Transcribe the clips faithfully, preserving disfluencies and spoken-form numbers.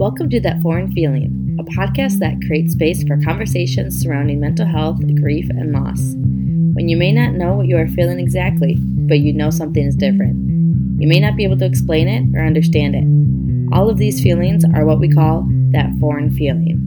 Welcome to That Foreign Feeling, a podcast that creates space for conversations surrounding mental health, grief, and loss. When you may not know what you are feeling exactly, but you know something is different. You may not be able to explain it or understand it. All of these feelings are what we call that foreign feeling.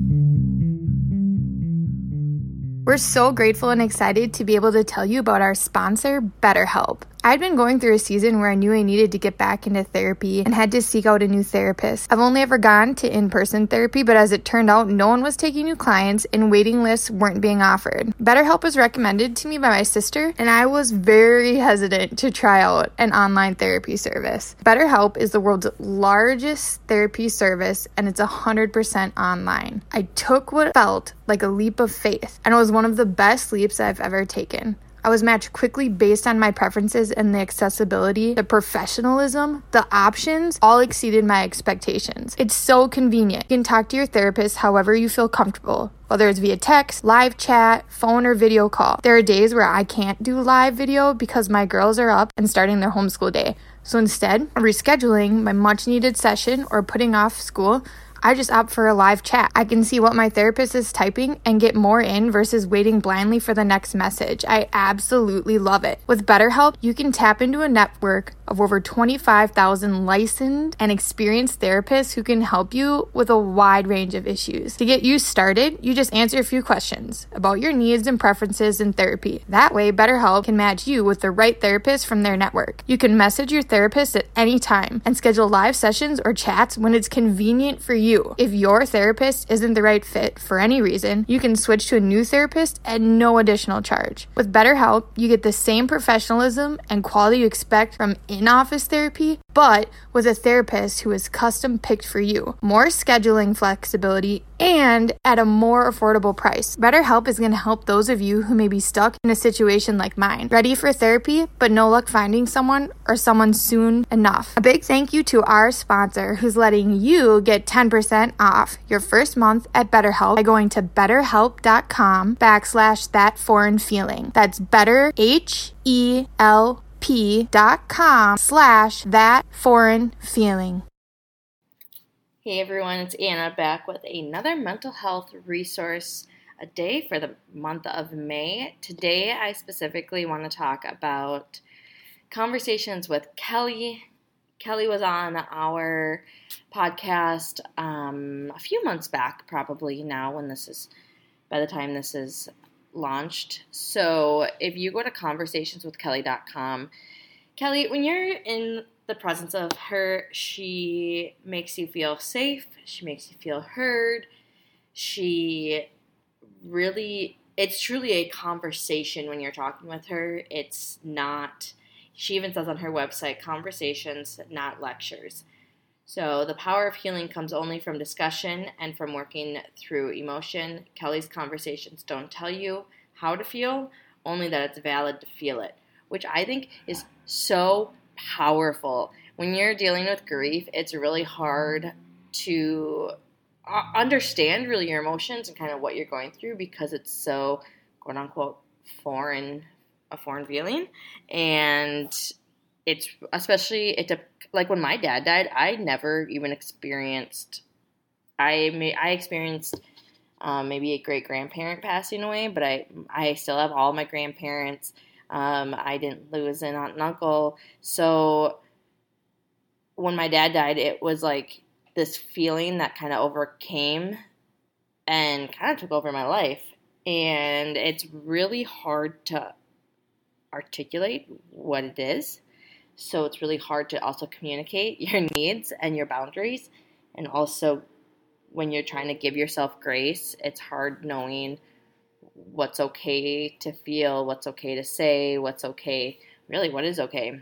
We're so grateful and excited to be able to tell you about our sponsor, BetterHelp. I'd been going through a season where I knew I needed to get back into therapy and had to seek out a new therapist. I've only ever gone to in-person therapy, but as it turned out, no one was taking new clients and waiting lists weren't being offered. BetterHelp was recommended to me by my sister, and I was very hesitant to try out an online therapy service. BetterHelp is the world's largest therapy service, and it's one hundred percent online. I took what felt like a leap of faith, and it was one of the best leaps I've ever taken. I was matched quickly based on my preferences, and the accessibility, the professionalism, the options all exceeded my expectations. It's so convenient. You can talk to your therapist however you feel comfortable, whether it's via text, live chat, phone, or video call. There are days where I can't do live video because my girls are up and starting their homeschool day. So instead of rescheduling my much-needed session or putting off school, I just opt for a live chat. I can see what my therapist is typing and get more in versus waiting blindly for the next message. I absolutely love it. With BetterHelp, you can tap into a network of over twenty-five thousand licensed and experienced therapists who can help you with a wide range of issues. To get you started, you just answer a few questions about your needs and preferences in therapy. That way, BetterHelp can match you with the right therapist from their network. You can message your therapist at any time and schedule live sessions or chats when it's convenient for you. If your therapist isn't the right fit for any reason, you can switch to a new therapist at no additional charge. With BetterHelp, you get the same professionalism and quality you expect from in-office therapy, but with a therapist who is custom-picked for you, more scheduling flexibility, and at a more affordable price. BetterHelp is going to help those of you who may be stuck in a situation like mine, ready for therapy, but no luck finding someone or someone soon enough. A big thank you to our sponsor who's letting you get ten percent off your first month at BetterHelp by going to betterhelp.com backslash that foreign feeling. That's better, H E L P P.com slash that foreign feeling. Hey everyone, it's Anna back with another mental health resource a day for the month of May. Today I specifically want to talk about Conversations with Kelly. Kelly was on our podcast um, a few months back, probably now when this is, by the time this is launched. So if you go to conversations with kelly dot com, Kelly, when you're in the presence of her, she makes you feel safe. She makes you feel heard. She really, it's truly a conversation when you're talking with her. It's not, she even says on her website, conversations, not lectures. So the power of healing comes only from discussion and from working through emotion. Kelly's conversations don't tell you how to feel, only that it's valid to feel it, which I think is so powerful. When you're dealing with grief, it's really hard to understand really your emotions and kind of what you're going through because it's so, quote unquote, foreign, a foreign feeling. And it's especially, it depends. Like when my dad died, I never even experienced, I may, I experienced um, maybe a great-grandparent passing away, but I I still have all my grandparents. Um, I didn't lose an aunt and uncle. So when my dad died, it was like this feeling that kind of overcame and kind of took over my life. And it's really hard to articulate what it is. So it's really hard to also communicate your needs and your boundaries. And also when you're trying to give yourself grace, it's hard knowing what's okay to feel, what's okay to say, what's okay, really what is okay.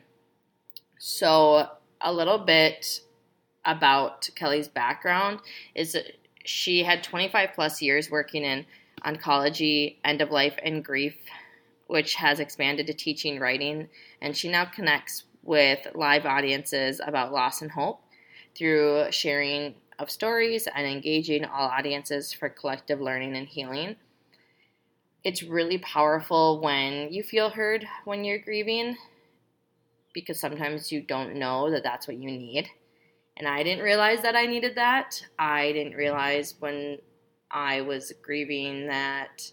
So a little bit about Kelly's background is she had twenty-five plus years working in oncology, end of life, and grief, which has expanded to teaching, writing, and she now connects with live audiences about loss and hope through sharing of stories and engaging all audiences for collective learning and healing. It's really powerful when you feel heard when you're grieving because sometimes you don't know that that's what you need. And I didn't realize that I needed that. I didn't realize when I was grieving that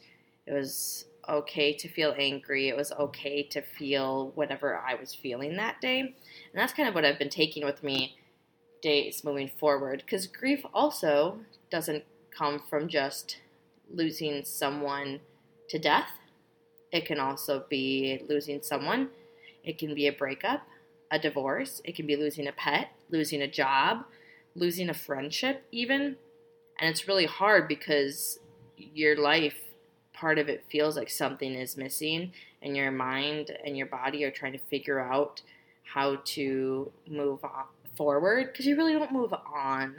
it was okay to feel angry. It was okay to feel whatever I was feeling that day. And that's kind of what I've been taking with me days moving forward. Because grief also doesn't come from just losing someone to death. It can also be losing someone. It can be a breakup, a divorce. It can be losing a pet, losing a job, losing a friendship even. And it's really hard because your life, part of it feels like something is missing, and your mind and your body are trying to figure out how to move forward because you really don't move on.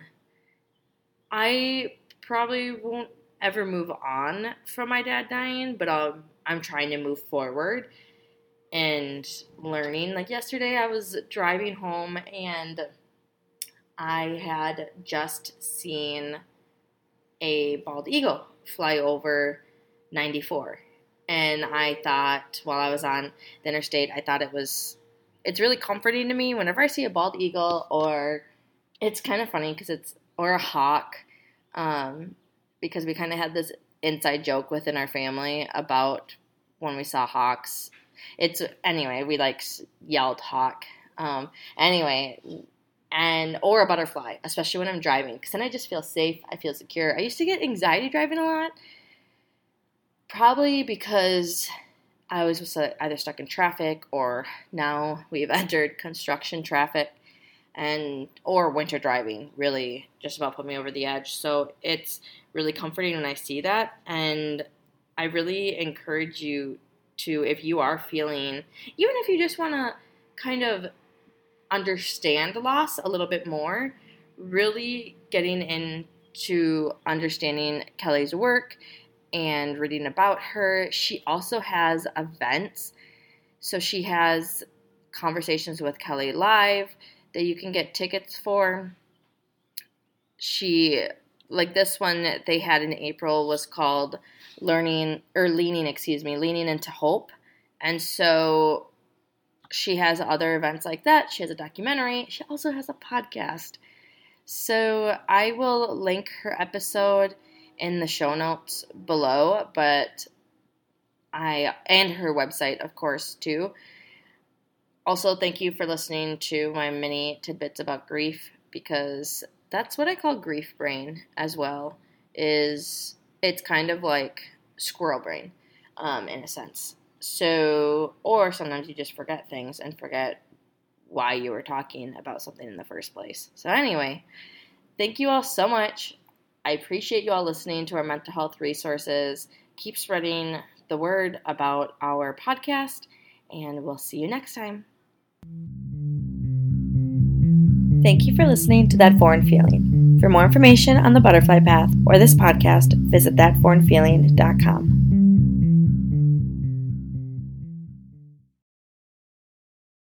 I probably won't ever move on from my dad dying, but I'll, I'm trying to move forward and learning. Like yesterday I was driving home and I had just seen a bald eagle fly over ninety-four, and I thought while I was on the interstate, I thought it was, it's really comforting to me whenever I see a bald eagle, or it's kind of funny because it's, or a hawk, um, because we kind of had this inside joke within our family about when we saw hawks. It's, anyway, we like yelled hawk, um, anyway, and, or a butterfly, especially when I'm driving, because then I just feel safe, I feel secure. I used to get anxiety driving a lot. Probably because I was either stuck in traffic, or now we've entered construction traffic, and or winter driving really just about put me over the edge. So it's really comforting when I see that, and I really encourage you to, if you are feeling, even if you just want to kind of understand loss a little bit more, really getting into understanding Kelly's work and reading about her. She also has events. So she has Conversations with Kelly Live that you can get tickets for. She, like this one that they had in April was called Learning, or Leaning, excuse me, Leaning into Hope. And so she has other events like that. She has a documentary. She also has a podcast. So I will link her episode in the show notes below, but I, and her website, of course, too. Also, thank you for listening to my mini tidbits about grief, because that's what I call grief brain as well, is it's kind of like squirrel brain, um, in a sense. So, or sometimes you just forget things and forget why you were talking about something in the first place. So anyway, thank you all so much. I appreciate you all listening to our mental health resources. Keep spreading the word about our podcast, and we'll see you next time. Thank you for listening to That Foreign Feeling. For more information on the Butterfly Path or this podcast, visit that foreign feeling dot com.